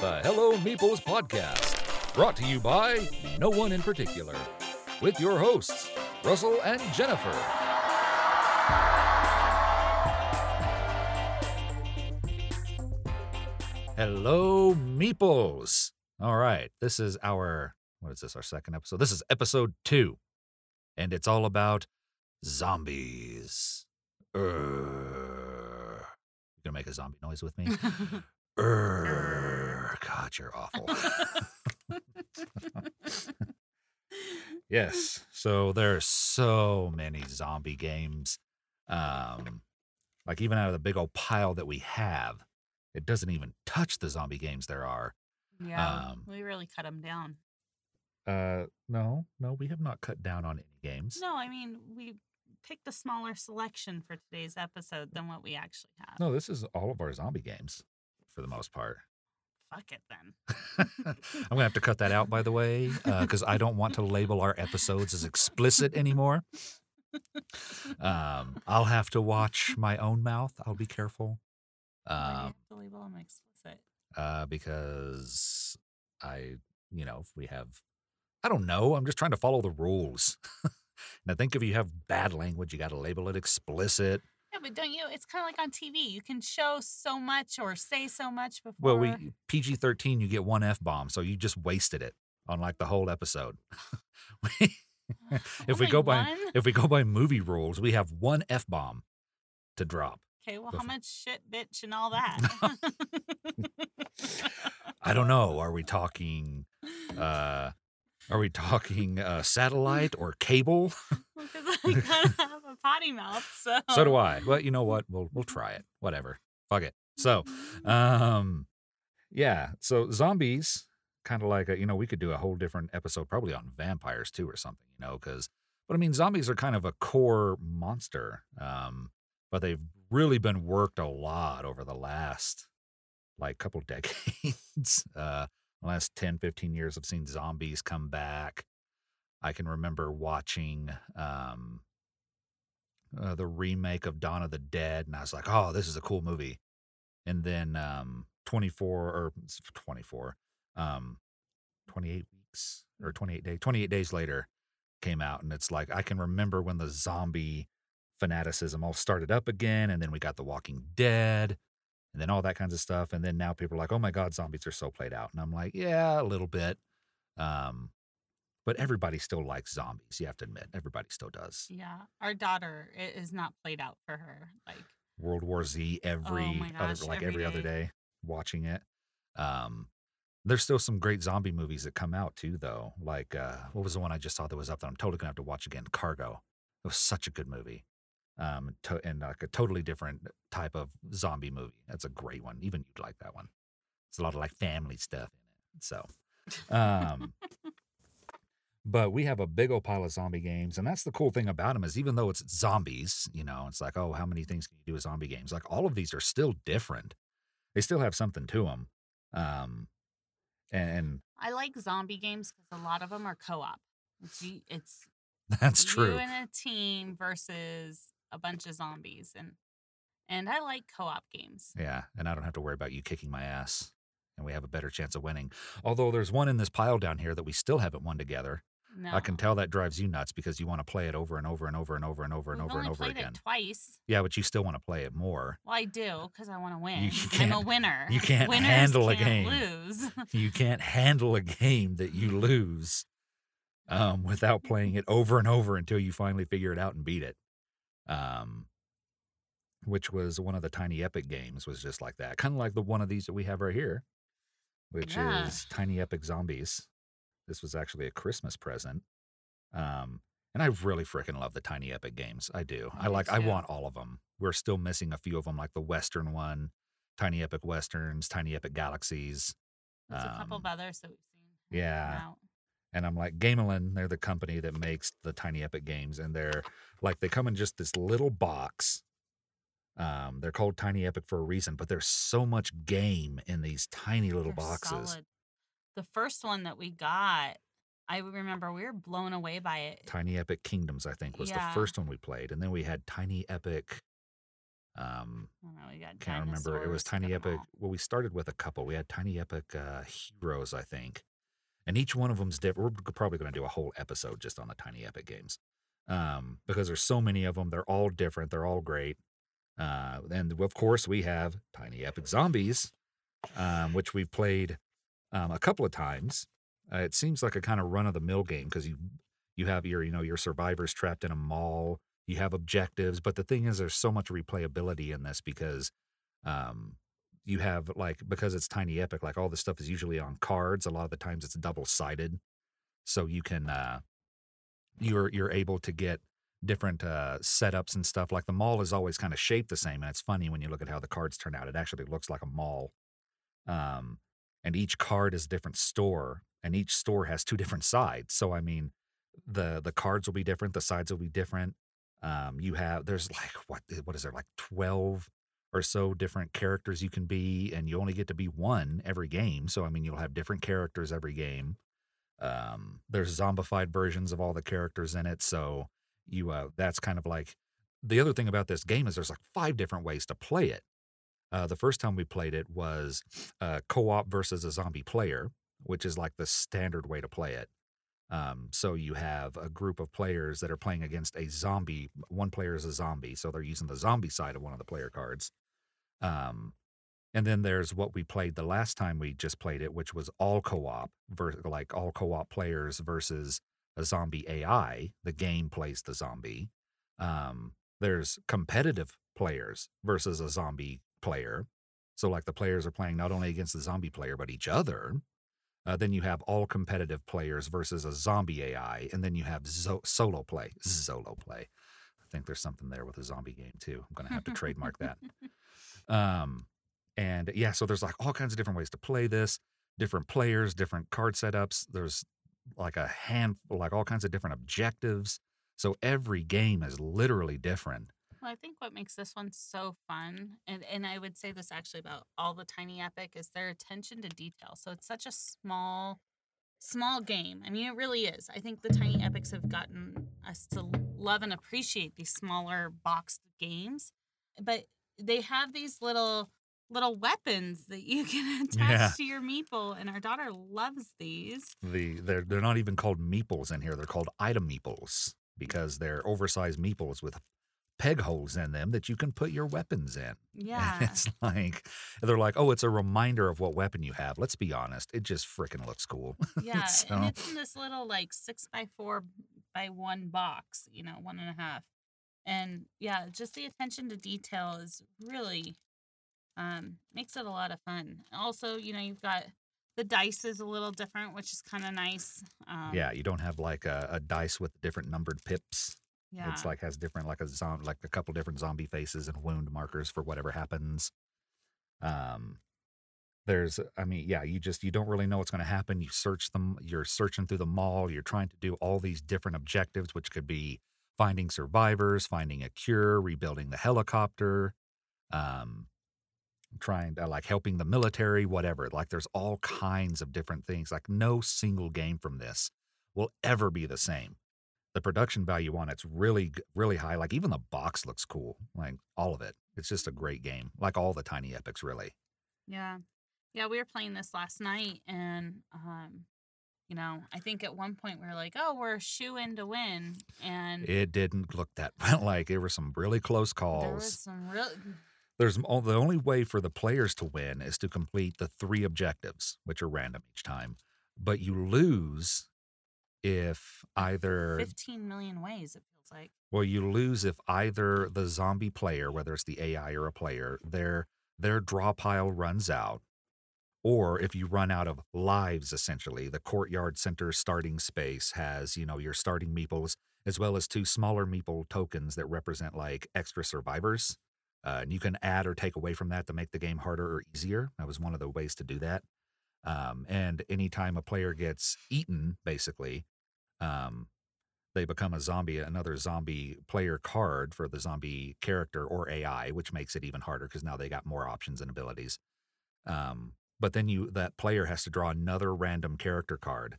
the Hello Meeples Podcast, brought to you by no one in particular, with your hosts, Russell and Jennifer. Hello Meeples. All right, this is our second episode? This is episode 2, and it's all about zombies. You gonna make a zombie noise with me? God, you're awful. Yes. So there are so many zombie games. Like even out of the big old pile that we have, it doesn't even touch the zombie games there are. Yeah, we really cut them down. No, we have not cut down on any games. No, I mean, we picked a smaller selection for today's episode than what we actually have. No, this is all of our zombie games for the most part. Fuck it, then. I'm going to have to cut that out, by the way, because I don't want to label our episodes as explicit anymore. I'll have to watch my own mouth. I'll be careful. Why do you have to label them explicit? Because I'm just trying to follow the rules. And I think if you have bad language, you got to label it explicit. Yeah, but don't you? It's kind of like on TV. You can show so much or say so much before. Well, PG-13, you get one F-bomb, so you just wasted it on like the whole episode. If we go by movie rules, we have one F-bomb to drop. Okay, well, how much shit, bitch, and all that? I don't know. Are we talking? Satellite or cable? Because I kind of have a potty mouth, so. So do I. Well, you know what? We'll try it. Whatever. Fuck it. So, yeah. So zombies, kind of like we could do a whole different episode probably on vampires too or something, zombies are kind of a core monster, but they've really been worked a lot over the last couple decades. The last 10, 15 years, I've seen zombies come back. I can remember watching the remake of Dawn of the Dead, and I was like, oh, this is a cool movie. And then 28 Days Later came out, and it's like I can remember when the zombie fanaticism all started up again, and then we got The Walking Dead. And then all that kinds of stuff. And then now people are like, oh, my God, zombies are so played out. And I'm like, yeah, a little bit. But everybody still likes zombies. You have to admit, everybody still does. Yeah. Our daughter, it is not played out for her. Like World War Z every other day watching it. There's still some great zombie movies that come out, too, though. Like what was the one I just saw that was up that I'm totally going to have to watch again? Cargo. It was such a good movie. And like a totally different type of zombie movie. That's a great one. Even you'd like that one. It's a lot of like family stuff in it. So, but we have a big old pile of zombie games, and that's the cool thing about them is even though it's zombies, it's like, oh, how many things can you do with zombie games? Like all of these are still different. They still have something to them. And I like zombie games because a lot of them are co-op. That's true. You and a team versus a bunch of zombies. And I like co-op games. Yeah, and I don't have to worry about you kicking my ass. And we have a better chance of winning. Although there's one in this pile down here that we still haven't won together. No. I can tell that drives you nuts because you want to play it over and over and over and over and over and over and over again. We've only played it twice. Yeah, but you still want to play it more. Well, I do because I want to win. I'm a winner. You can't handle a game. Lose. You can't handle a game that you lose. Without playing it over and over until you finally figure it out and beat it. Which was one of the Tiny Epic games was just like that. Kind of like the one of these that we have right here, which is Tiny Epic Zombies. This was actually a Christmas present. And I really freaking love the Tiny Epic games. I do. I want all of them. We're still missing a few of them, like the Western one, Tiny Epic Westerns, Tiny Epic Galaxies. There's a couple of others that we've seen. Yeah. And I'm like, Gamelin, they're the company that makes the Tiny Epic games. And they're like, they come in just this little box. They're called Tiny Epic for a reason, but there's so much game in these tiny little boxes. Solid. The first one that we got, I remember we were blown away by it. Tiny Epic Kingdoms, I think, was the first one we played. And then we had Tiny Epic I don't know. We got can't remember. It was Tiny Epic. Well, we started with a couple. We had Tiny Epic Heroes, I think. And each one of them's different. We're probably going to do a whole episode just on the Tiny Epic games because there's so many of them. They're all different. They're all great. And, of course, we have Tiny Epic Zombies, which we've played a couple of times. It seems like a kind of run-of-the-mill game because you have your survivors trapped in a mall. You have objectives. But the thing is, there's so much replayability in this because you have, because it's Tiny Epic, all the stuff is usually on cards. A lot of the times it's double-sided. So you can, you're able to get different setups and stuff. Like the mall is always kind of shaped the same. And it's funny when you look at how the cards turn out. It actually looks like a mall. And each card is a different store. And each store has two different sides. So, I mean, the cards will be different. The sides will be different. There's what is there? 12 or so different characters you can be, and you only get to be one every game. So, I mean, you'll have different characters every game. There's zombified versions of all the characters in it. So you, that's kind of like the other thing about this game is there's 5 different ways to play it. The first time we played it was, co-op versus a zombie player, which is the standard way to play it. So you have a group of players that are playing against a zombie. One player is a zombie, so they're using the zombie side of one of the player cards. And then there's what we played the last time we just played it, which was all co-op, all co-op players versus a zombie AI. The game plays the zombie. There's competitive players versus a zombie player. So the players are playing not only against the zombie player, but each other. Then you have all competitive players versus a zombie AI, and then you have solo play. Solo play. I think there's something there with a zombie game, too. I'm going to have to trademark that. So there's all kinds of different ways to play this, different players, different card setups. There's a handful, all kinds of different objectives. So every game is literally different. Well, I think what makes this one so fun, and I would say this actually about all the Tiny Epic, is their attention to detail. So it's such a small game. I mean, it really is. I think the Tiny Epics have gotten us to love and appreciate these smaller boxed games. But they have these little weapons that you can attach to your meeple, and our daughter loves these. They're not even called meeples in here. They're called item meeples because they're oversized meeples with peg holes in them that you can put your weapons in. Yeah. And it's they're oh, it's a reminder of what weapon you have. Let's be honest. It just freaking looks cool. Yeah. So. And it's in this little 6x4x1 box, 1.5. And yeah, just the attention to detail is really makes it a lot of fun. Also, you've got the dice is a little different, which is kind of nice. You don't have a dice with different numbered pips. Yeah. It's has different a couple different zombie faces and wound markers for whatever happens. You don't really know what's going to happen. You search them. You're searching through the mall. You're trying to do all these different objectives, which could be finding survivors, finding a cure, rebuilding the helicopter, trying to helping the military, whatever. There's all kinds of different things. No single game from this will ever be the same. The production value on it's really, really high. Even the box looks cool. All of it. It's just a great game. All the Tiny Epics, really. Yeah. Yeah, we were playing this last night, and, I think at one point we were we're a shoo-in to win. And it didn't look that well. There were some really close calls. There was some real... The only way for the players to win is to complete the 3 objectives, which are random each time. But you lose... If either 15 million ways, it feels like. Well, you lose if either the zombie player, whether it's the AI or a player, their draw pile runs out, or if you run out of lives, essentially. The courtyard center starting space has, your starting meeples, as well as 2 smaller meeple tokens that represent extra survivors. And you can add or take away from that to make the game harder or easier. That was one of the ways to do that. And anytime a player gets eaten, basically, they become a zombie, another zombie player card for the zombie character or AI, which makes it even harder because now they got more options and abilities. But then that player has to draw another random character card,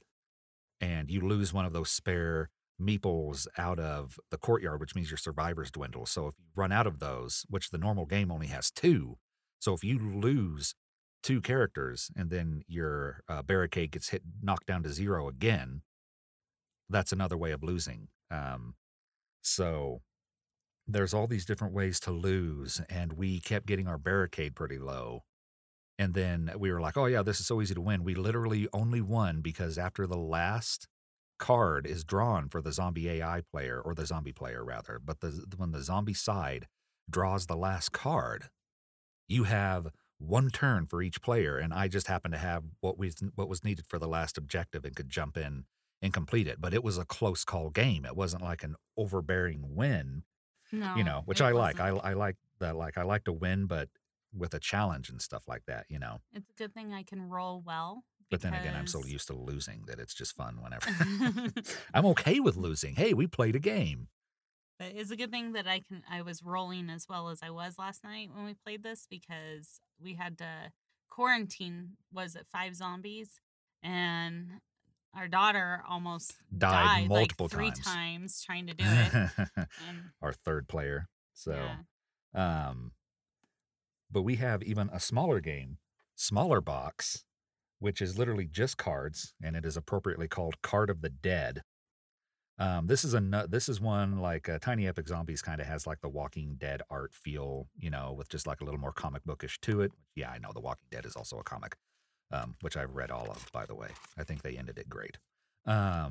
and you lose one of those spare meeples out of the courtyard, which means your survivors dwindle. So if you run out of those, which the normal game only has two, so if you lose two characters and then your barricade gets knocked down to zero again, that's another way of losing. So there's all these different ways to lose, and we kept getting our barricade pretty low. And then we were like, oh yeah, this is so easy to win. We literally only won because after the last card is drawn for the zombie AI player, or the zombie player rather, but when the zombie side draws the last card, you have one turn for each player, and I just happened to have what was needed for the last objective and could jump in and complete it. But it was a close call game. It wasn't like an overbearing win, which I like. I like that. Like, I like to win, but with a challenge and stuff like that, you know. It's a good thing I can roll well. But then again, I'm so used to losing that it's just fun whenever. I'm okay with losing. Hey, we played a game. But it's a good thing that I was rolling as well as I was last night when we played this, because we had to quarantine, was it 5 zombies? And our daughter almost died multiple like three times trying to do it. Our third player. So, yeah. But we have even a smaller game, smaller box, which is literally just cards, and it is appropriately called Card of the Dead. This is one like Tiny Epic Zombies kind of has like the Walking Dead art feel, with just like a little more comic bookish to it. Yeah, I know The Walking Dead is also a comic. Which I've read all of, by the way. I think they ended it great. But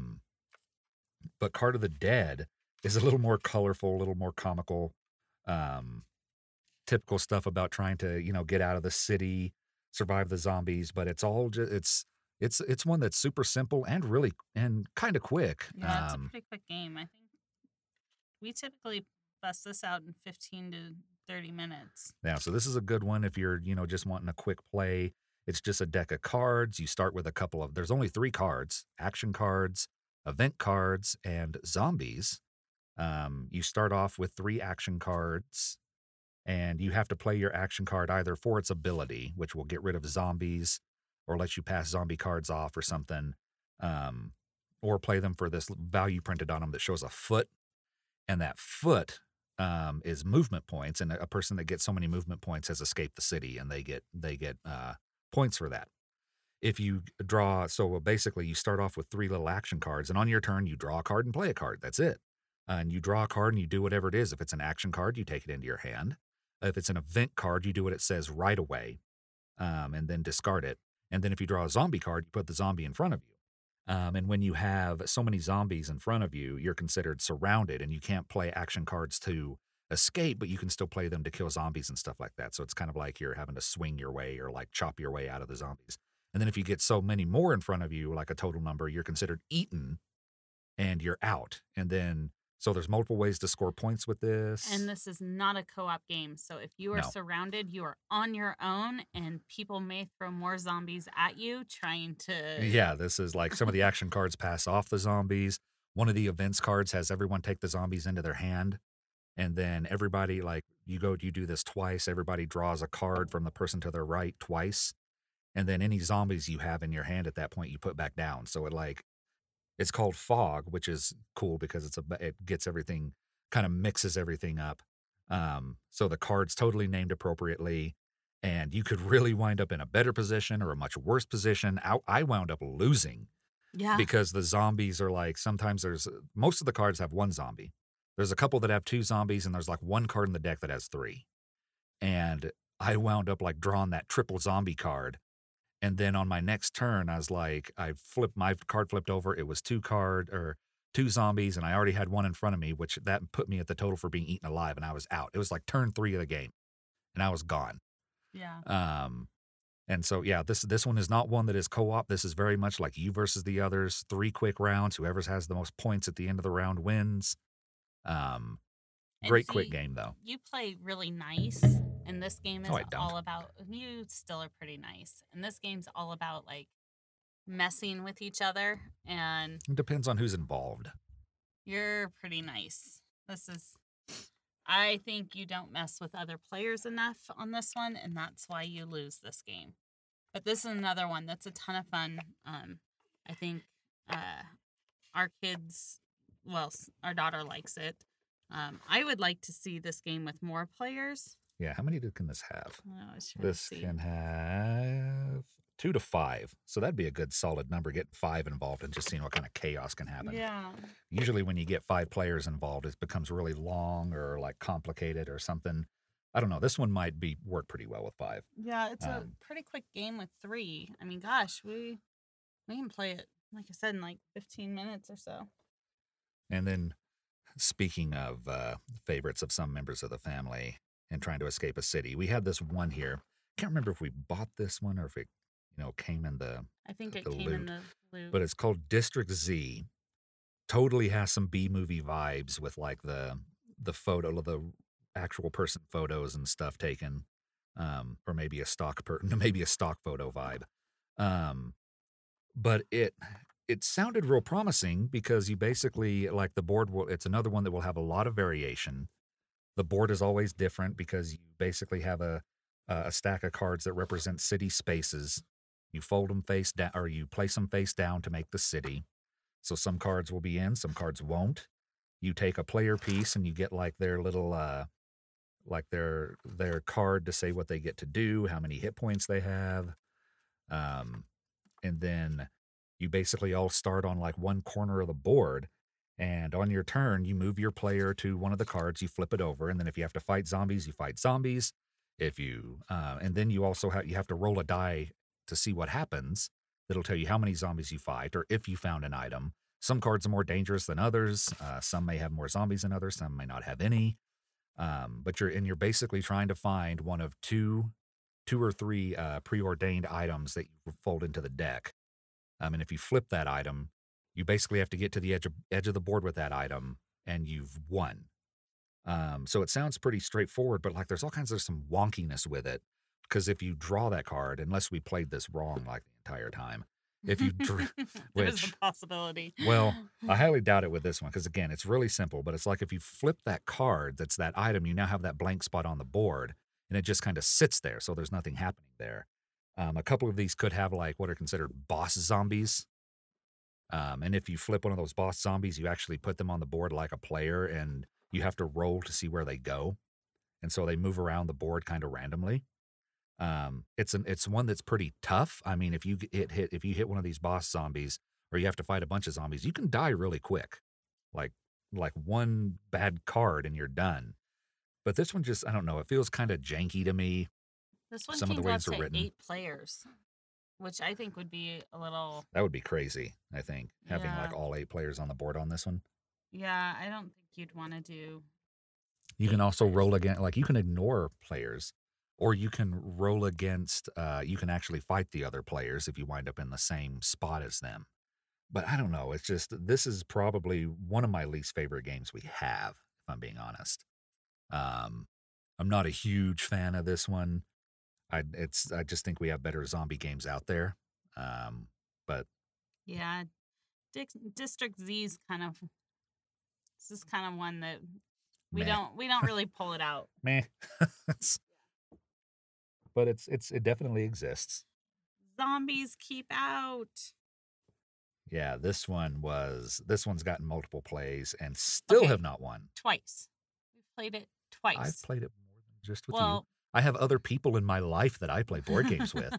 Card of the Dead is a little more colorful, a little more comical. Typical stuff about trying to, get out of the city, survive the zombies. But it's all just it's one that's super simple and really and kind of quick. Yeah, it's a pretty quick game. I think we typically bust this out in 15 to 30 minutes. Yeah, so this is a good one if you're, just wanting a quick play. It's just a deck of cards. You start with there's only 3 cards, action cards, event cards, and zombies. You start off with 3 action cards, and you have to play your action card either for its ability, which will get rid of zombies or let you pass zombie cards off or something, or play them for this value printed on them that shows a foot. And that foot is movement points, and a person that gets so many movement points has escaped the city, and they get points for that. Basically you start off with 3 little action cards, and on your turn you draw a card and play a card. That's it. And you draw a card and you do whatever it is. If it's an action card, you take it into your hand. If it's an event card, you do what it says right away, and then discard it. And then if you draw a zombie card, you put the zombie in front of you. And when you have so many zombies in front of you, you're considered surrounded, and you can't play action cards to escape, but you can still play them to kill zombies and stuff like that. So it's kind of like you're having to swing your way or like chop your way out of the zombies. And then if you get so many more in front of you, like a total number, you're considered eaten and you're out. And then, so there's multiple ways to score points with this. And this is not a co-op game. So if you are surrounded, you are on your own, and people may throw more zombies at you trying to... Yeah, this is like some of the action cards pass off the zombies. One of the events cards has everyone take the zombies into their hand. And then everybody, like, you do this twice. Everybody draws a card from the person to their right twice. And then any zombies you have in your hand at that point, you put back down. So it's called Fog, which is cool because it gets everything, kind of mixes everything up. So the card's totally named appropriately. And you could really wind up in a better position or a much worse position. I wound up losing. Yeah. Because the zombies are like, sometimes most of the cards have one zombie. There's a couple that have 2 zombies, and there's like one card in the deck that has 3. And I wound up like drawing that triple zombie card. And then on my next turn, I was like, my card flipped over. It was 2 zombies, and I already had one in front of me, which that put me at the total for being eaten alive, and I was out. It was like turn 3 of the game, and I was gone. Yeah. And so, yeah, this one is not one that is co-op. This is very much like you versus the others. 3 quick rounds. Whoever has the most points at the end of the round wins. Great quick game though. You play really nice, and this game is all about you. Still are pretty nice, and this game's all about like messing with each other, and it depends on who's involved. You're pretty nice. I think you don't mess with other players enough on this one, and that's why you lose this game. But this is another one that's a ton of fun. I think our kids well, our daughter likes it. I would like to see this game with more players. Yeah, how many can this have? This can have 2 to 5. So that'd be a good solid number. Get 5 involved and just seeing what kind of chaos can happen. Yeah. Usually when you get 5 players involved, it becomes really long or like complicated or something. I don't know. This one might be work pretty well with 5. Yeah, it's a pretty quick game with 3. I mean, gosh, we can play it, like I said, in like 15 minutes or so. And then speaking of favorites of some members of the family and trying to escape a city, we had this one here. I can't remember if we bought this one or if it, came in the loot. But it's called District Z. Totally has some B-movie vibes with like the photo of the actual person photos and stuff taken, or maybe a stock photo vibe. But it sounded real promising because you basically, like the board, it's another one that will have a lot of variation. The board is always different because you basically have a stack of cards that represent city spaces. You fold them face down, or you place them face down to make the city. So some cards will be in, some cards won't. You take a player piece and you get like their little, their card to say what they get to do, how many hit points they have. And then you basically all start on like one corner of the board. And on your turn, you move your player to one of the cards, you flip it over. And then if you have to fight zombies, you fight zombies. If you, and then you also have to roll a die to see what happens. That'll tell you how many zombies you fight or if you found an item. Some cards are more dangerous than others. Some may have more zombies than others. Some may not have any. But you're basically trying to find one of two or three preordained items that you fold into the deck. And if you flip that item, you basically have to get to the edge of the board with that item, and you've won. So it sounds pretty straightforward, but like there's all kinds of some wonkiness with it. Because if you draw that card, unless we played this wrong like the entire time, there's a possibility. Well, I highly doubt it with this one because again, it's really simple. But it's like if you flip that card, that's that item. You now have that blank spot on the board, and it just kind of sits there. So there's nothing happening there. A couple of these could have like what are considered boss zombies. And if you flip one of those boss zombies, you actually put them on the board like a player, and you have to roll to see where they go. And so they move around the board kind of randomly. It's one that's pretty tough. I mean, if you hit one of these boss zombies, or you have to fight a bunch of zombies, you can die really quick, like one bad card and you're done. But this one just, I don't know, it feels kind of janky to me. This one can go up to 8 players, which I think would be a little... That would be crazy, I think, having like all 8 players on the board on this one. Yeah, I don't think you'd want to do... You can also roll against, like you can ignore players, or you can roll against, you can actually fight the other players if you wind up in the same spot as them. But I don't know, it's just, this is probably one of my least favorite games we have, if I'm being honest. I'm not a huge fan of this one. I just think we have better zombie games out there. But yeah, District Z's this is kind of one that we don't really pull it out. Meh. But it definitely exists. Zombies Keep Out. Yeah, this one's gotten multiple plays and still have not won. Twice. We've played it twice. I've played it more than just with you. I have other people in my life that I play board games with.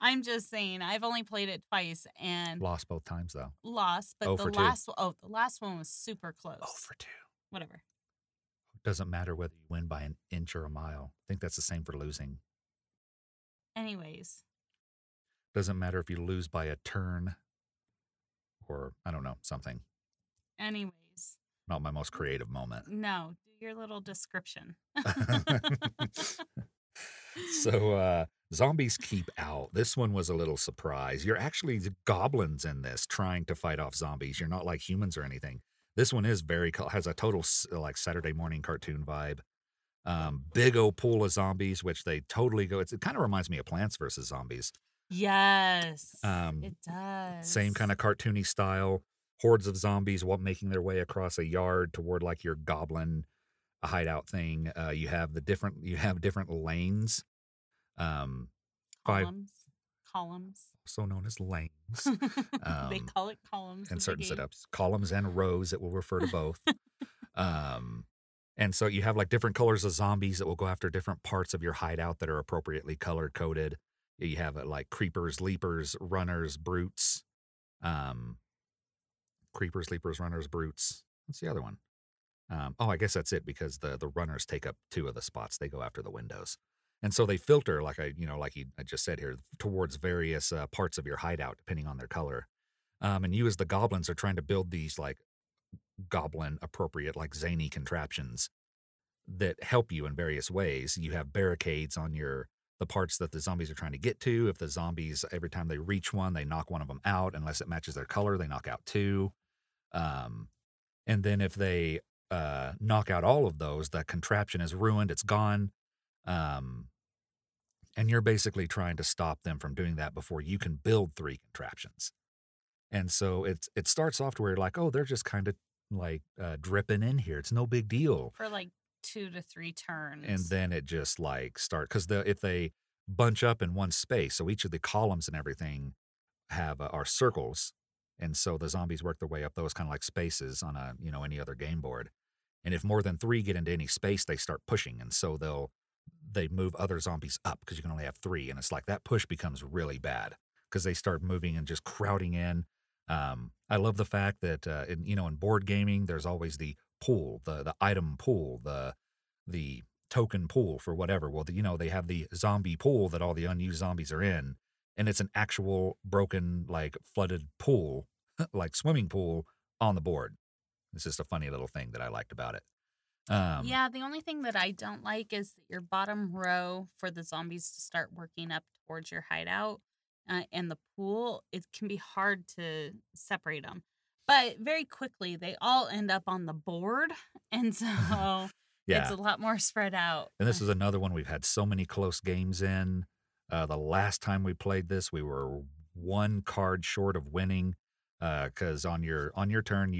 I'm just saying, I've only played it twice and lost both times though. But the last one was super close. 0-2. Whatever. It doesn't matter whether you win by an inch or a mile. I think that's the same for losing. Anyways. Doesn't matter if you lose by a turn or I don't know, something. Anyways. Not my most creative moment. No. Your little description. So, Zombies Keep Out. This one was a little surprise. You're actually the goblins in this trying to fight off zombies. You're not like humans or anything. This one is has a total like Saturday morning cartoon vibe. Big old pool of zombies, which they totally go. It kind of reminds me of Plants vs. Zombies. Yes, it does. Same kind of cartoony style. Hordes of zombies making their way across a yard toward like your goblin a hideout thing. You have different lanes. Columns. columns, so known as lanes. They call it columns in certain setups. Columns and rows, it will refer to both. And so you have like different colors of zombies that will go after different parts of your hideout that are appropriately color coded. You have like creepers, leapers, runners, brutes. Creepers, leapers, runners, brutes. What's the other one? Oh, I guess that's it, because the runners take up two of the spots. They go after the windows. And so they filter, like I just said here, towards various parts of your hideout, depending on their color. And you as the goblins are trying to build these like goblin-appropriate, like zany contraptions that help you in various ways. You have barricades on the parts that the zombies are trying to get to. If the zombies, every time they reach one, they knock one of them out. Unless it matches their color, they knock out two. And then if they knock out all of those, the contraption is ruined, it's gone. And you're basically trying to stop them from doing that before you can build three contraptions. And so it starts off to where you're like, oh, they're just kind of like dripping in here. It's no big deal. For like 2 to 3 turns. And then it just like because if they bunch up in one space, so each of the columns and everything have are circles. And so the zombies work their way up those kind of like spaces on a, any other game board. And if more than 3 get into any space, they start pushing. And so they move other zombies up, because you can only have 3. And it's like that push becomes really bad because they start moving and just crowding in. I love the fact that, in board gaming, there's always the pool, the item pool, the token pool for whatever. Well, they have the zombie pool that all the unused zombies are in. And it's an actual broken, like flooded pool, like swimming pool on the board. It's just a funny little thing that I liked about it. Yeah, the only thing that I don't like is your bottom row for the zombies to start working up towards your hideout and the pool. It can be hard to separate them. But very quickly, they all end up on the board. And so It's a lot more spread out. And this is another one we've had so many close games in. The last time we played this, we were one card short of winning because on your turn,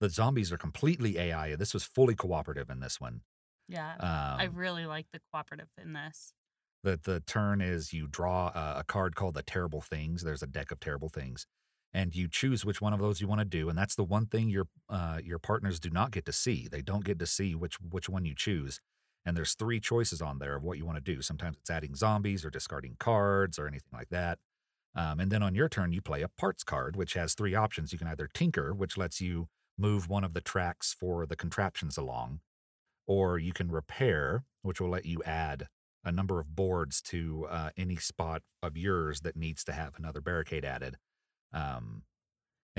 the zombies are completely AI. This was fully cooperative in this one. Yeah, I really like the cooperative in this. The turn is you draw a card called the Terrible Things. There's a deck of Terrible Things. And you choose which one of those you want to do. And that's the one thing your partners do not get to see. They don't get to see which one you choose. And there's 3 choices on there of what you want to do. Sometimes it's adding zombies or discarding cards or anything like that. And then on your turn, you play a parts card, which has 3 options. You can either tinker, which lets you move one of the tracks for the contraptions along, or you can repair, which will let you add a number of boards to any spot of yours that needs to have another barricade added. And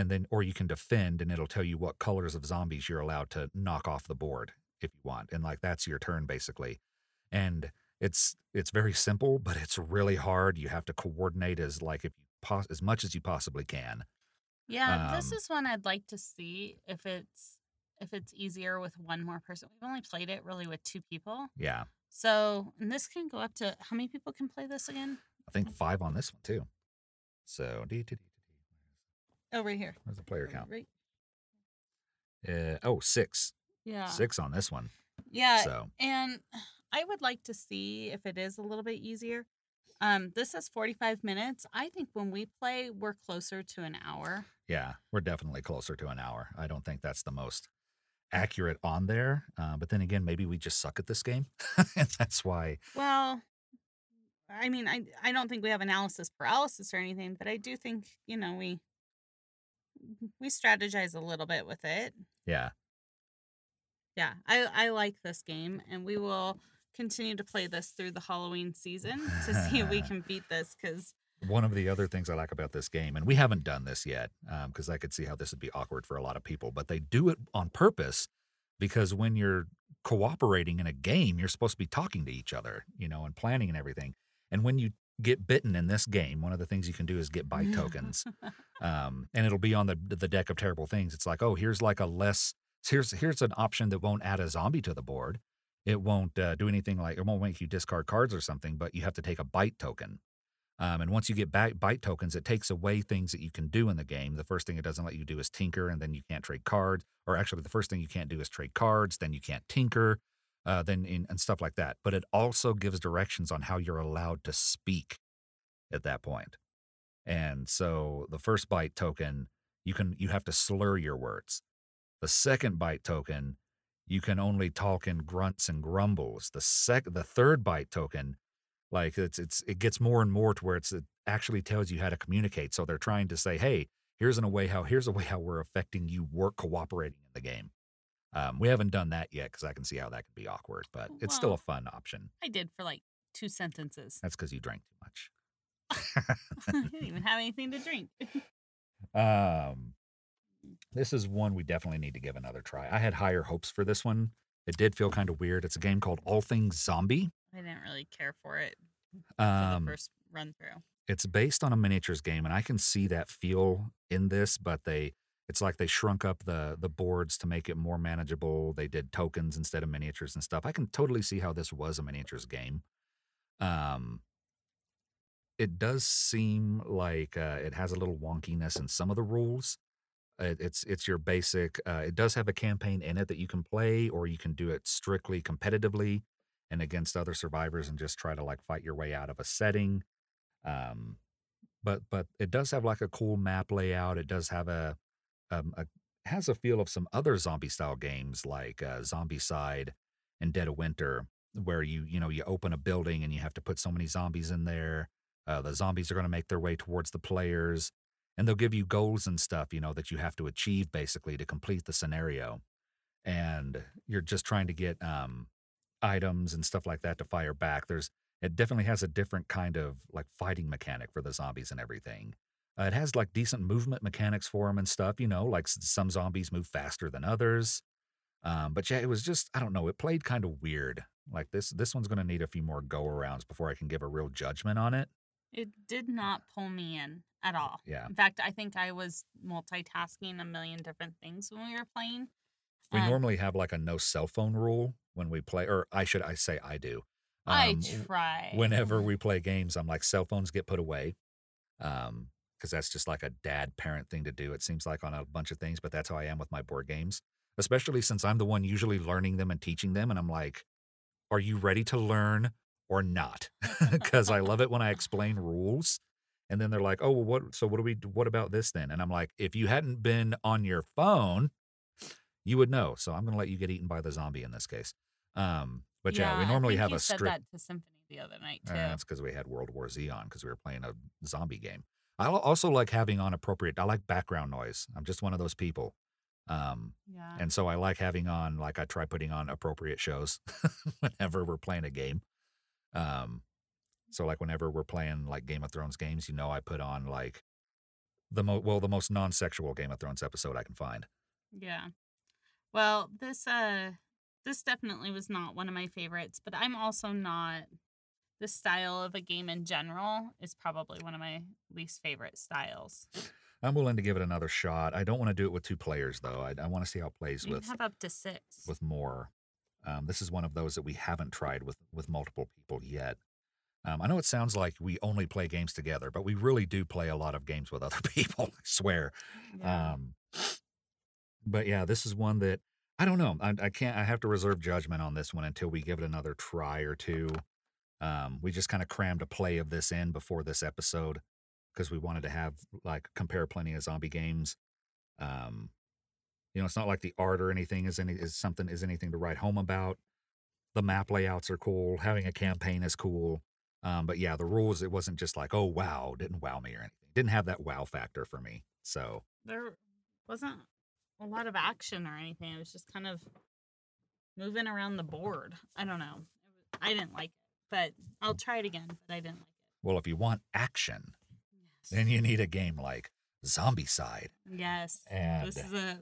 then, or you can defend, and it'll tell you what colors of zombies you're allowed to knock off the board if you want. And like, that's your turn basically. And it's very simple, but it's really hard. You have to coordinate as much as you possibly can. Yeah, this is one I'd like to see if it's easier with one more person. We've only played it really with 2 people. Yeah. So, and this can go up to, how many people can play this again? I think 5 on this one too. So, oh, right here. Where's the player count? Right. 6. Yeah. 6 on this one. Yeah. So, and I would like to see if it is a little bit easier. This is 45 minutes. I think when we play, we're closer to an hour. Yeah, we're definitely closer to an hour. I don't think that's the most accurate on there. But then again, maybe we just suck at this game. And that's why. Well, I mean, I don't think we have analysis paralysis or anything, but I do think, we strategize a little bit with it. Yeah. Yeah, I like this game, and we will continue to play this through the Halloween season to see if we can beat this. Because one of the other things I like about this game, and we haven't done this yet, because I could see how this would be awkward for a lot of people, but they do it on purpose, because when you're cooperating in a game, you're supposed to be talking to each other, and planning and everything. And when you get bitten in this game, one of the things you can do is get bite tokens, and it'll be on the deck of Terrible Things. It's like, oh, here's like here's an option that won't add a zombie to the board. It won't do anything like, it won't make you discard cards or something, but you have to take a bite token. And once you get bite tokens, it takes away things that you can do in the game. The first thing it doesn't let you do is tinker, and then you can't trade cards. Or actually, the first thing you can't do is trade cards, then you can't tinker, and stuff like that. But it also gives directions on how you're allowed to speak at that point. And so the first bite token, you have to slur your words. The second bite token, you can only talk in grunts and grumbles. The third bite token, like it gets more and more to where it actually tells you how to communicate. So they're trying to say, hey, here's a way how we're affecting you. We're cooperating in the game. We haven't done that yet because I can see how that could be awkward, but it's still a fun option. I did for like 2 sentences. That's because you drank too much. I didn't even have anything to drink. This is one we definitely need to give another try. I had higher hopes for this one. It did feel kind of weird. It's a game called All Things Zombie. I didn't really care for it for the first run through. It's based on a miniatures game, and I can see that feel in this, but it's like they shrunk up the boards to make it more manageable. They did tokens instead of miniatures and stuff. I can totally see how this was a miniatures game. It does seem like it has a little wonkiness in some of the rules. It's your basic. It does have a campaign in it that you can play, or you can do it strictly competitively and against other survivors and just try to like fight your way out of a setting. But it does have like a cool map layout. It does have has a feel of some other zombie style games like Zombicide and Dead of Winter, where you open a building and you have to put so many zombies in there. The zombies are going to make their way towards the players, and they'll give you goals and stuff, that you have to achieve basically to complete the scenario. And you're just trying to get items and stuff like that to fire back. It definitely has a different kind of like fighting mechanic for the zombies and everything. It has like decent movement mechanics for them and stuff, like some zombies move faster than others. But yeah, it was just, I don't know, it played kind of weird. Like this one's going to need a few more go-arounds before I can give a real judgment on it. It did not pull me in at all. Yeah. In fact, I think I was multitasking a million different things when we were playing. We normally have like a no cell phone rule when we play, or I say I do. I try. Whenever we play games, I'm like, cell phones get put away. Because that's just like a dad-parent thing to do, it seems like, on a bunch of things. But that's how I am with my board games. Especially since I'm the one usually learning them and teaching them. And I'm like, are you ready to learn? Or not, because I love it when I explain rules, and then they're like, "Oh, well, what? So what do we? What about this then?" And I'm like, "If you hadn't been on your phone, you would know." So I'm gonna let you get eaten by the zombie in this case. But yeah, we normally have a strict. Said that to Symphony the other night too. That's because we had World War Z on because we were playing a zombie game. I also like having on appropriate. I like background noise. I'm just one of those people. And so I like having on I try putting on appropriate shows whenever we're playing a game. So like whenever we're playing like Game of Thrones games, I put on like the most non-sexual Game of Thrones episode I can find. Yeah. Well, this definitely was not one of my favorites, but I'm also not the style of a game in general is probably one of my least favorite styles. I'm willing to give it another shot. I don't want to do it with 2 players though. I want to see how it plays with. You have up to 6. With more. This is one of those that we haven't tried with multiple people yet. I know it sounds like we only play games together, but we really do play a lot of games with other people, I swear. Yeah. But yeah, this is one that, I don't know. I have to reserve judgment on this one until we give it another try or two. We just kind of crammed a play of this in before this episode because we wanted to have, compare plenty of zombie games. It's not like the art or anything is anything to write home about. The map layouts are cool. Having a campaign is cool. But yeah, the rules, it wasn't just like, oh, wow, didn't wow me or anything. Didn't have that wow factor for me. So there wasn't a lot of action or anything. It was just kind of moving around the board. I don't know. I didn't like it, but I'll try it again. But I didn't like it. Well, if you want action, yes. Then you need a game like Zombicide. Yes. And this is a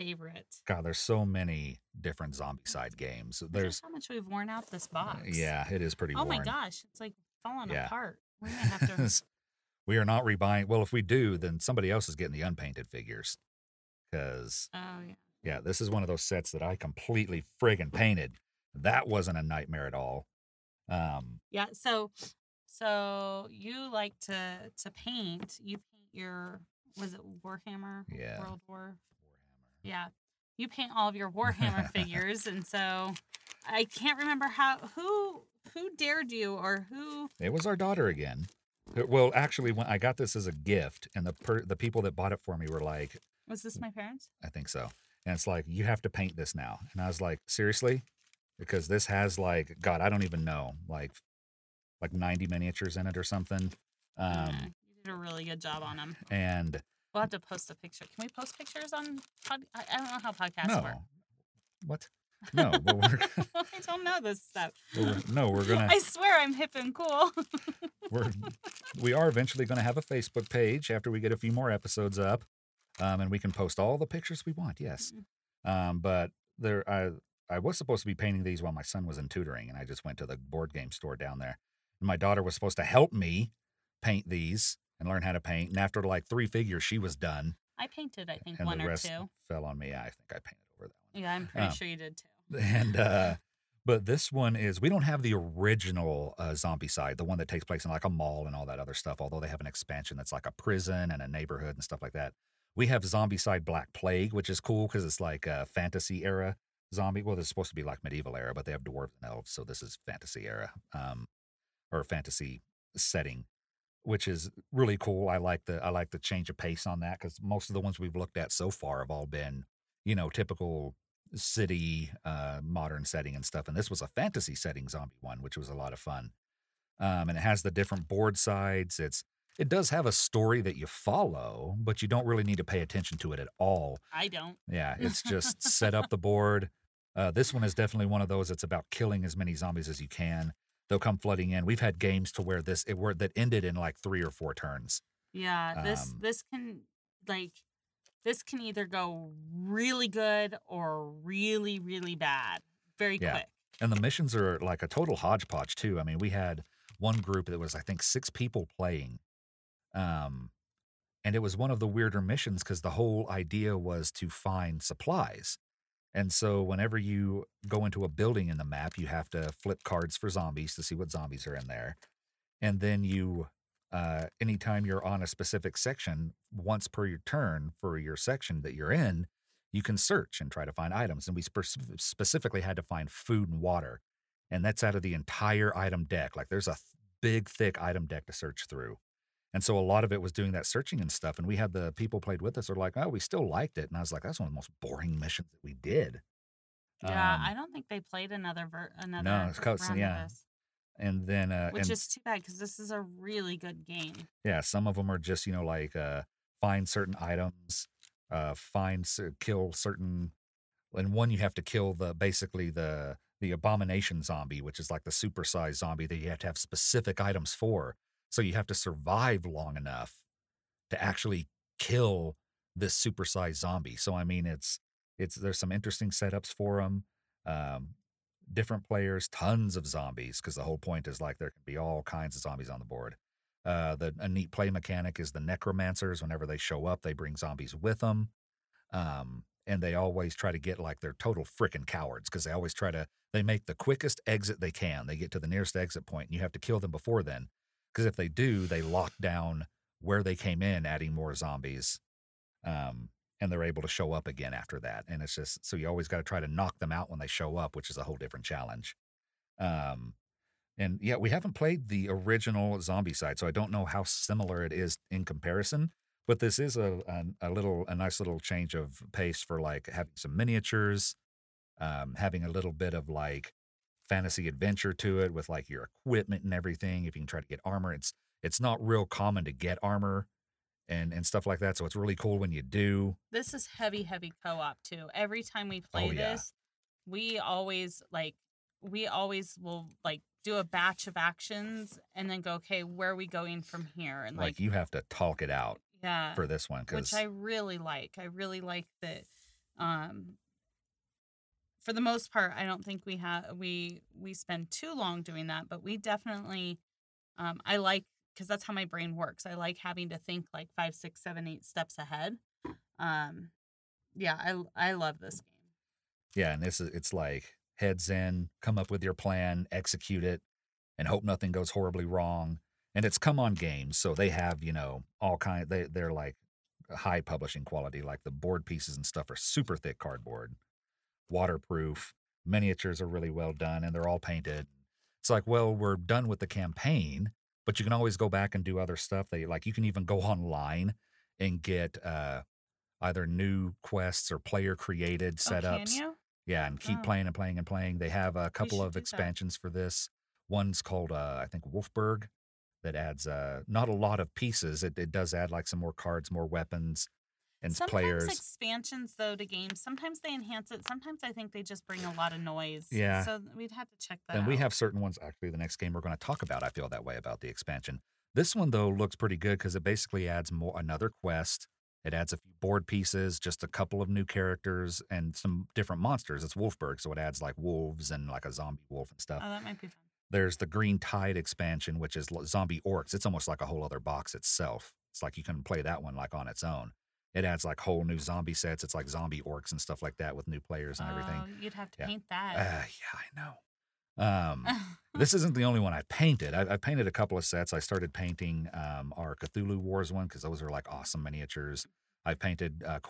favorite. God, there's so many different Zombicide games. There's how much we've worn out this box. Yeah, it is pretty worn. Oh my gosh, it's falling apart. We're going to have to... We are not rebuying. Well, if we do, then somebody else is getting the unpainted figures. Because... Oh, yeah. Yeah, this is one of those sets that I completely friggin' painted. That wasn't a nightmare at all. Yeah, so you like to paint. You paint your... Was it Warhammer? Yeah. World War? Warhammer. Yeah. You paint all of your Warhammer figures, and so I can't remember who dared you or who... It was our daughter again. Well, actually, when I got this as a gift, and the people that bought it for me were like... Was this my parents? I think so. And it's like, you have to paint this now. And I was like, seriously? Because this has like, God, I don't even know, like 90 miniatures in it or something. You did a really good job on them. And... We'll have to post a picture. Can we post pictures on... I don't know how podcasts work. What? No. Well, I don't know this stuff. We're going to... I swear I'm hip and cool. we are eventually going to have a Facebook page after we get a few more episodes up, and we can post all the pictures we want, yes. But there, I was supposed to be painting these while my son was in tutoring, and I just went to the board game store down there. And my daughter was supposed to help me paint these and learn how to paint. And after like three figures, she was done. I painted, I think, one or two. And the rest fell on me. I think I painted over that one. Yeah, I'm pretty sure you did too. And but this one is, we don't have the original Zombicide, the one that takes place in like a mall and all that other stuff, although they have an expansion that's like a prison and a neighborhood and stuff like that. We have Zombicide Black Plague, which is cool because it's like a fantasy era zombie. Well, this is supposed to be like medieval era, but they have dwarves and elves, so this is fantasy era or fantasy setting, which is really cool. I like the change of pace on that, because most of the ones we've looked at so far have all been, you know, typical city, modern setting and stuff. And this was a fantasy setting zombie one, which was a lot of fun. And it has the different board sides. It does have a story that you follow, but you don't really need to pay attention to it at all. I don't. Yeah, it's just set up the board. This one is definitely one of those that's about killing as many zombies as you can. They'll come flooding in. We've had games to where that ended in like 3 or 4 turns. Yeah, this can either go really good or really, really bad very quick. And the missions are like a total hodgepodge too. I mean, we had one group that was, I think, 6 people playing, and it was one of the weirder missions because the whole idea was to find supplies. And so whenever you go into a building in the map, you have to flip cards for zombies to see what zombies are in there. And then you, anytime you're on a specific section, once per your turn for your section that you're in, you can search and try to find items. And we specifically had to find food and water. And that's out of the entire item deck. Like, there's a big, thick item deck to search through. And so a lot of it was doing that searching and stuff. And we had the people played with us were like, oh, we still liked it. And I was like, that's one of the most boring missions that we did. Yeah, I don't think they played another. No, it's round of this. And then which is too bad because this is a really good game. Yeah, some of them are just, you know, like find certain items, kill certain. And one you have to kill the abomination zombie, which is like the supersized zombie that you have to have specific items for. So you have to survive long enough to actually kill this supersized zombie. So, I mean, there's some interesting setups for them. Different players, tons of zombies, because the whole point is like there can be all kinds of zombies on the board. A neat play mechanic is the necromancers. Whenever they show up, they bring zombies with them. And they always try to get like they're total frickin' cowards because they always they make the quickest exit they can. They get to the nearest exit point and you have to kill them before then. Because if they do, they lock down where they came in, adding more zombies, and they're able to show up again after that. And it's just, so you always got to try to knock them out when they show up, which is a whole different challenge. And yeah, we haven't played the original Zombicide, so I don't know how similar it is in comparison. But this is a nice little change of pace for like having some miniatures, having a little bit of like fantasy adventure to it with like your equipment and everything. If you can try to get armor, it's not real common to get armor and stuff like that. So it's really cool when you do. This is heavy co-op too. Every time we play this, we always will like do a batch of actions and then go, okay, where are we going from here? And like you have to talk it out for this one. Which I really like. I really like that. For the most part, I don't think we spend too long doing that, but we definitely, I like, because that's how my brain works. I like having to think like 5, 6, 7, 8 steps ahead. I love this game. Yeah, and it's like heads in, come up with your plan, execute it, and hope nothing goes horribly wrong. And it's Come On Games, so they have, you know, all kinds. They're like high publishing quality. Like the board pieces and stuff are super thick cardboard. Waterproof miniatures are really well done, and they're all painted. It's like, well, we're done with the campaign, But you can always go back and do other stuff. They like you can even go online and get either new quests or player created setups. Can you? Yeah, and keep playing and playing and playing. They have a couple of expansions for this. One's called I think Wulfsburg, that adds not a lot of pieces. It does add like some more cards, more weapons, and sometimes players. Sometimes expansions though to games. Sometimes they enhance it. Sometimes I think they just bring a lot of noise. Yeah. So we'd have to check that out. And we have certain ones. Actually, the next game we're going to talk about, I feel that way about the expansion. This one though looks pretty good because it basically adds more another quest. It adds a few board pieces, just a couple of new characters, and some different monsters. It's Wulfsburg, so it adds like wolves and like a zombie wolf and stuff. Oh, that might be fun. There's the Green Tide expansion, which is zombie orcs. It's almost like a whole other box itself. It's like you can play that one like on its own. It adds like whole new zombie sets. It's like zombie orcs and stuff like that with new players and everything. Oh, you'd have to paint that. Yeah, I know. This isn't the only one I painted. I painted a couple of sets. I started painting our Cthulhu Wars one because those are like awesome miniatures. I've painted I've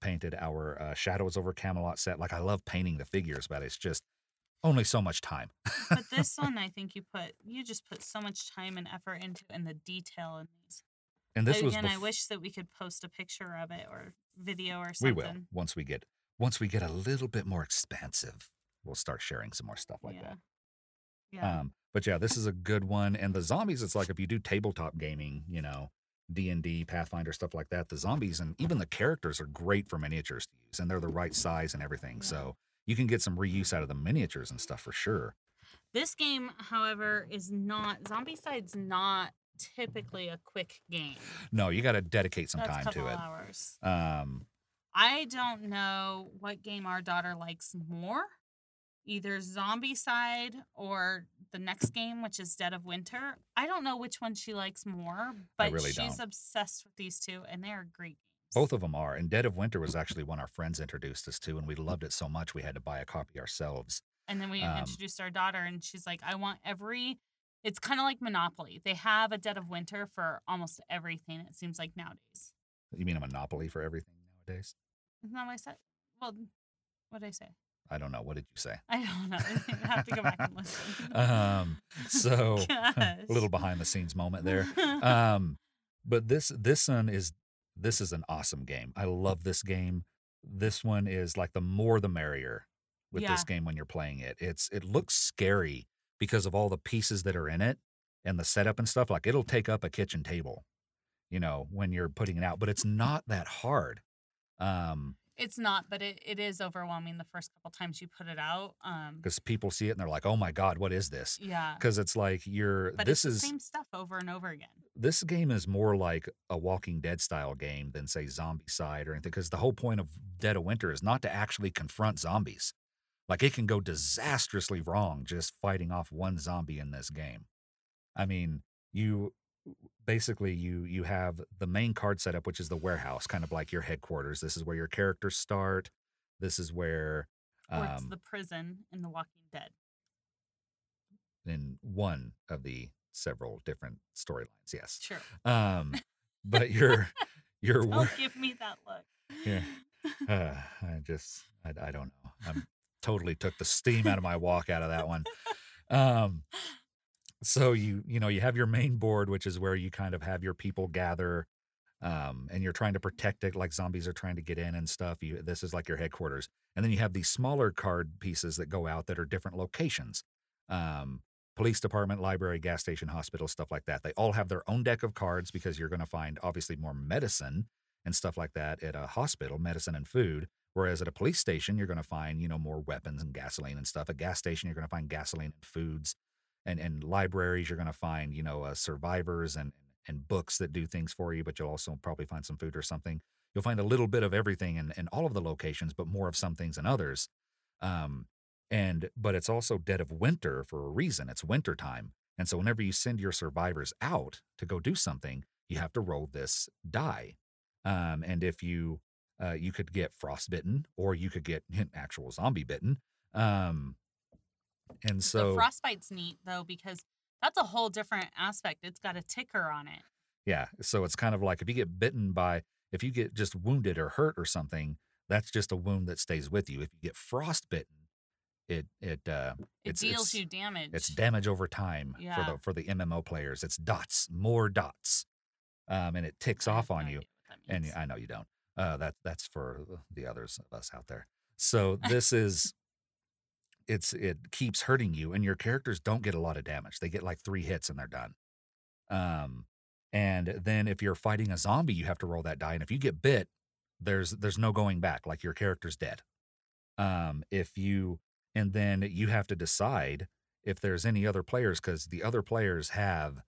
painted our Shadows over Camelot set. Like I love painting the figures, but it's just only so much time. But this one, I think you just put so much time and effort into and the detail in these. And this was again, I wish that we could post a picture of it or video or something. We will once we get a little bit more expansive. We'll start sharing some more stuff like that. Yeah. But yeah, this is a good one. And the zombies, it's like if you do tabletop gaming, you know, D&D, Pathfinder, stuff like that, the zombies and even the characters are great for miniatures to use. And they're the right size and everything. Yeah. So you can get some reuse out of the miniatures and stuff for sure. This game, however, is not, Zombicide's not typically a quick game. No, you got to dedicate some time to it. A couple hours. I don't know what game our daughter likes more. Either Zombicide or the next game, which is Dead of Winter. I don't know which one she likes more, but really she's obsessed with these two, and they are great games. Both of them are. And Dead of Winter was actually one our friends introduced us to, and we loved it so much we had to buy a copy ourselves. And then we introduced our daughter, and she's like, I want every... It's kind of like Monopoly. They have a Dead of Winter for almost everything, it seems like, nowadays. You mean a Monopoly for everything nowadays? Isn't that what I said? Well, what did I say? I don't know. What did you say? I don't know. I have to go back and listen. A little behind the scenes moment there. But this is an awesome game. I love this game. This one is like the more the merrier with this game when you're playing it. It looks scary because of all the pieces that are in it and the setup and stuff. Like it'll take up a kitchen table, you know, when you're putting it out. But it's not that hard. It's not, but it is overwhelming the first couple times you put it out. Because people see it and they're like, oh my God, what is this? Yeah. Because it's like it's the same stuff over and over again. This game is more like a Walking Dead style game than, say, Zombicide or anything. Because the whole point of Dead of Winter is not to actually confront zombies. Like it can go disastrously wrong just fighting off one zombie in this game. I mean, you have the main card setup, which is the warehouse, kind of like your headquarters. This is where your characters start. This is where... or it's the prison in The Walking Dead. In one of the several different storylines, yes. Sure. But your don't give me that look. Yeah. I don't know. I totally took the steam out of my walk out of that one. So you have your main board, which is where you kind of have your people gather, and you're trying to protect it like zombies are trying to get in and stuff. This is like your headquarters. And then you have these smaller card pieces that go out that are different locations. Police department, library, gas station, hospital, stuff like that. They all have their own deck of cards because you're going to find obviously more medicine and stuff like that at a hospital, medicine and food. Whereas at a police station, you're going to find, you know, more weapons and gasoline and stuff. At gas station, you're going to find gasoline and foods. And libraries, you're going to find, you know, survivors and books that do things for you, but you'll also probably find some food or something. You'll find a little bit of everything in all of the locations, but more of some things than others. But it's also Dead of Winter for a reason. It's wintertime. And so whenever you send your survivors out to go do something, you have to roll this die. And if you, you could get frostbitten or you could get an actual zombie bitten. And so the frostbite's neat though, because that's a whole different aspect. It's got a ticker on it. Yeah. So it's kind of like if you get just wounded or hurt or something, that's just a wound that stays with you. If you get frostbitten, It deals you damage. It's damage over time for the MMO players. It's dots, more dots, and it ticks off on you. And I know you don't. That's for the others of us out there. So this is. It keeps hurting you, and your characters don't get a lot of damage. They get like 3 hits and they're done. And then if you're fighting a zombie, you have to roll that die, and if you get bit, there's no going back. Like, your character's dead. And then you have to decide if there's any other players, because the other players have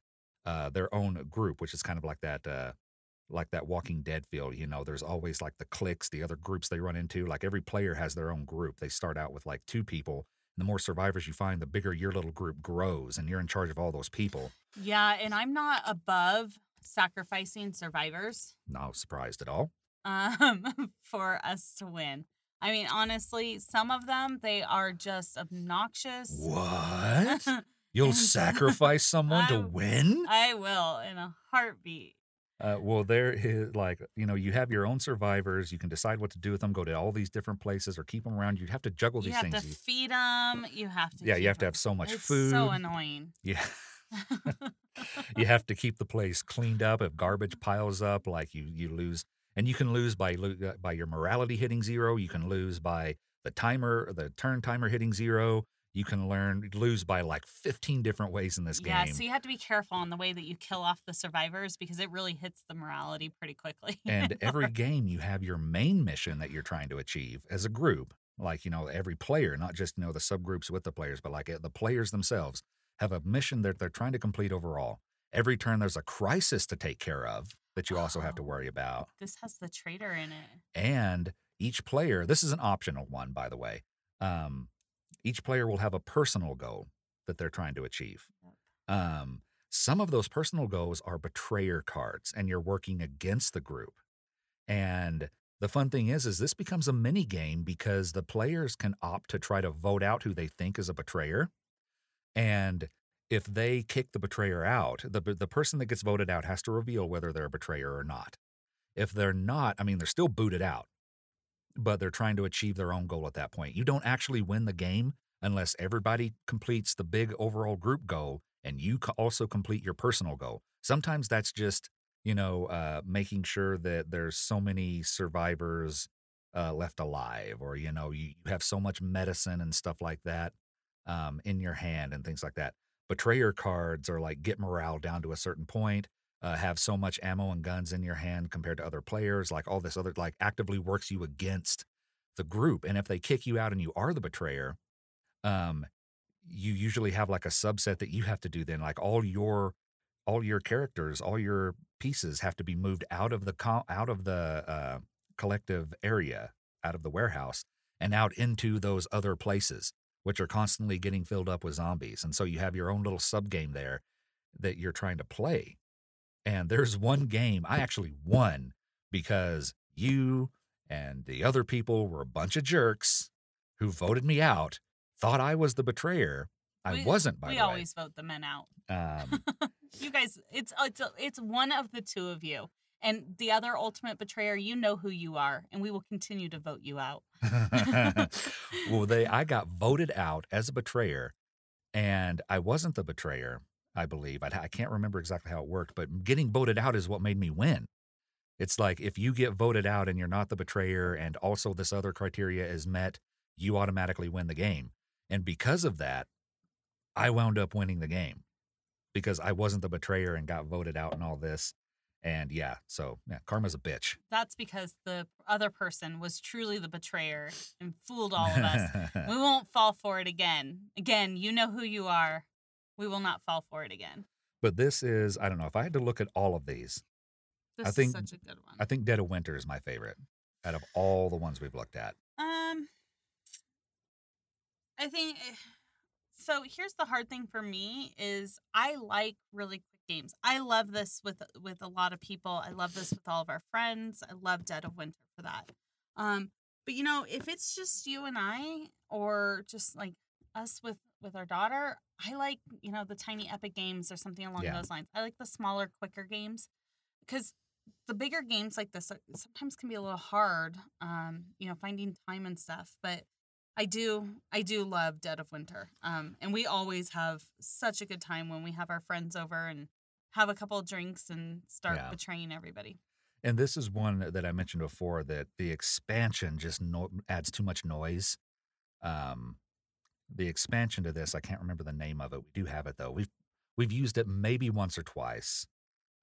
their own group, which is kind of like that Walking Dead feel. You know, there's always like the cliques, the other groups they run into. Like, every player has their own group. They start out with like 2 people. And the more survivors you find, the bigger your little group grows, and you're in charge of all those people. Yeah, and I'm not above sacrificing survivors. Not surprised at all. For us to win. I mean, honestly, some of them, they are just obnoxious. What? You'll sacrifice someone to win? I will, in a heartbeat. Well, there is, like, you know, you have your own survivors. You can decide what to do with them, go to all these different places, or keep them around. You have to juggle these things. You have to feed them. You have to. Yeah, you have to have so much food. It's so annoying. Yeah. You have to keep the place cleaned up. If garbage piles up, like, you lose. And you can lose by your morality hitting 0. You can lose by the turn timer hitting 0. You can lose by like 15 different ways in this game. Yeah, so you have to be careful on the way that you kill off the survivors, because it really hits the morality pretty quickly. And every game you have your main mission that you're trying to achieve as a group. Like, you know, every player, not just, you know, the subgroups with the players, but like the players themselves have a mission that they're trying to complete overall. Every turn there's a crisis to take care of that you also have to worry about. This has the traitor in it. And each player, this is an optional one, by the way, each player will have a personal goal that they're trying to achieve. Some of those personal goals are betrayer cards, and you're working against the group. And the fun thing is this becomes a mini game, because the players can opt to try to vote out who they think is a betrayer. And if they kick the betrayer out, the person that gets voted out has to reveal whether they're a betrayer or not. If they're not, I mean, they're still booted out, but they're trying to achieve their own goal at that point. You don't actually win the game unless everybody completes the big overall group goal and you also complete your personal goal. Sometimes that's just, you know, making sure that there's so many survivors left alive, or, you know, you have so much medicine and stuff like that in your hand and things like that. Betrayer cards are like get morale down to a certain point. Have so much ammo and guns in your hand compared to other players, like all this other, like, actively works you against the group. And if they kick you out and you are the betrayer, you usually have like a subset that you have to do then. Like all your characters, all your pieces have to be moved out of the collective area, out of the warehouse, and out into those other places, which are constantly getting filled up with zombies. And so you have your own little subgame there that you're trying to play. And there's one game I actually won because you and the other people were a bunch of jerks who voted me out, thought I was the betrayer. I wasn't, by the way. We always vote the men out. You guys, it's one of the two of you. And the other ultimate betrayer, you know who you are, and we will continue to vote you out. Well, I got voted out as a betrayer, and I wasn't the betrayer. I believe. I can't remember exactly how it worked, but getting voted out is what made me win. It's like, if you get voted out and you're not the betrayer, and also this other criteria is met, you automatically win the game. And because of that, I wound up winning the game because I wasn't the betrayer and got voted out and all this. And so karma's a bitch. That's because the other person was truly the betrayer and fooled all of us. We won't fall for it again. Again, you know who you are. We will not fall for it again. But this is, I don't know, if I had to look at all of these, I think is such a good one. I think Dead of Winter is my favorite out of all the ones we've looked at. I think, so here's the hard thing for me is I like really quick games. I love this with a lot of people. I love this with all of our friends. I love Dead of Winter for that. But, you know, if it's just you and I, or just like us with our daughter, I like, you know, the tiny epic games or something along those lines. I like the smaller, quicker games, because the bigger games like this sometimes can be a little hard, you know, finding time and stuff. But I do love Dead of Winter. And we always have such a good time when we have our friends over and have a couple of drinks and start betraying everybody. And this is one that I mentioned before that the expansion just adds too much noise. The expansion to this, I can't remember the name of it. We do have it though. We've used it maybe once or twice.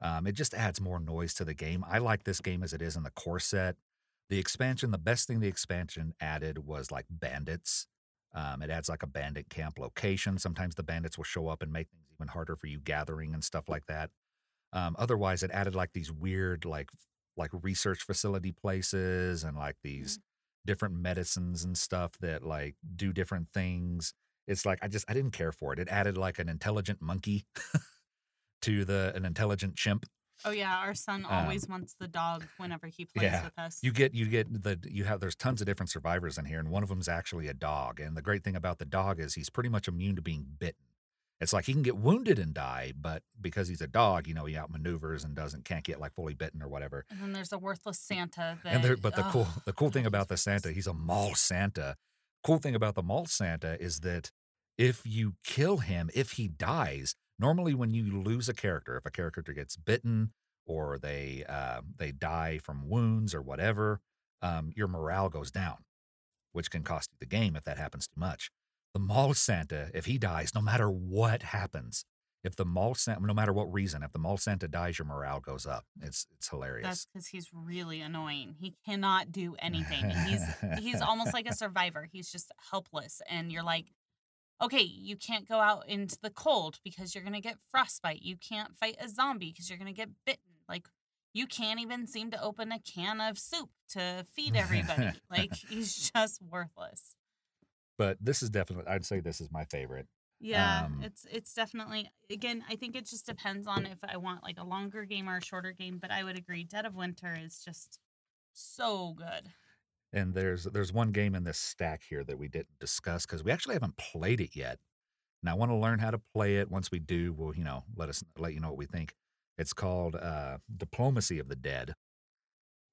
It just adds more noise to the game. I like this game as it is in the core set. The expansion, the best thing the expansion added was like bandits. It adds like a bandit camp location. Sometimes the bandits will show up and make things even harder for you gathering and stuff like that. Otherwise, it added like these weird like research facility places and like these different medicines and stuff that like do different things. It's like I didn't care for it. It added like an intelligent monkey to an intelligent chimp. Oh yeah, our son always wants the dog whenever he plays with us. There's tons of different survivors in here, and one of them's actually a dog. And the great thing about the dog is he's pretty much immune to being bitten. It's like he can get wounded and die, but because he's a dog, you know, he outmaneuvers and can't get like fully bitten or whatever. And then there's a worthless Santa. The cool thing about the Santa, he's a mall Santa. Cool thing about the mall Santa is that if you kill him, if he dies. Normally, when you lose a character, if a character gets bitten or they die from wounds or whatever, your morale goes down, which can cost you the game if that happens too much. The mall Santa, if he dies, no matter what happens, no matter what reason, if the mall Santa dies, your morale goes up. It's hilarious. That's because he's really annoying. He cannot do anything. He's almost like a survivor. He's just helpless, and you're like, okay, you can't go out into the cold because you're going to get frostbite. You can't fight a zombie because you're going to get bitten. Like, you can't even seem to open a can of soup to feed everybody. Like, he's just worthless. But this is definitely, I'd say this is my favorite. Yeah, it's definitely, again, I think it just depends on if I want, like, a longer game or a shorter game. But I would agree, Dead of Winter is just so good. And there's one game in this stack here that we didn't discuss because we actually haven't played it yet. And I want to learn how to play it. Once we do, we'll, you know, let you know what we think. It's called Diplomacy of the Dead,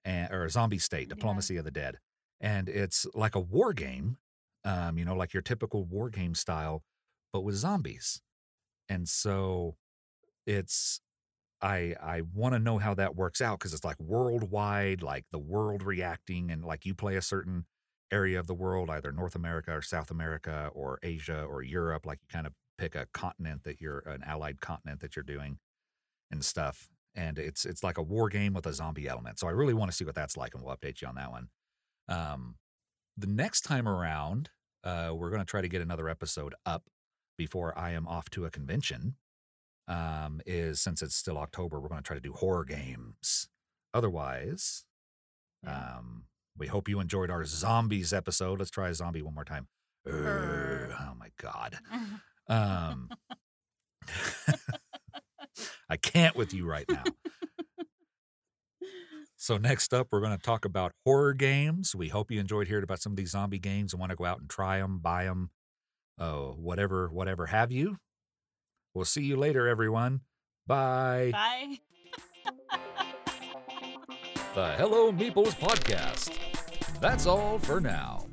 or Zombie State: Diplomacy of the Dead. And it's like a war game, you know, like your typical war game style, but with zombies. And so it's... I want to know how that works out because it's like worldwide, like the world reacting, and like you play a certain area of the world, either North America or South America or Asia or Europe. Like you kind of pick a continent that you're an allied continent that you're doing and stuff. And it's like a war game with a zombie element. So I really want to see what that's like, and we'll update you on that one. The next time around, we're going to try to get another episode up before I am off to a convention. Is since it's still October, we're going to try to do horror games. Otherwise, we hope you enjoyed our zombies episode. Let's try a zombie one more time. Oh my God. I can't with you right now. So next up, we're going to talk about horror games. We hope you enjoyed hearing about some of these zombie games and want to go out and try them, buy them, whatever have you. We'll see you later, everyone. Bye. Bye. The Hello Meeples Podcast. That's all for now.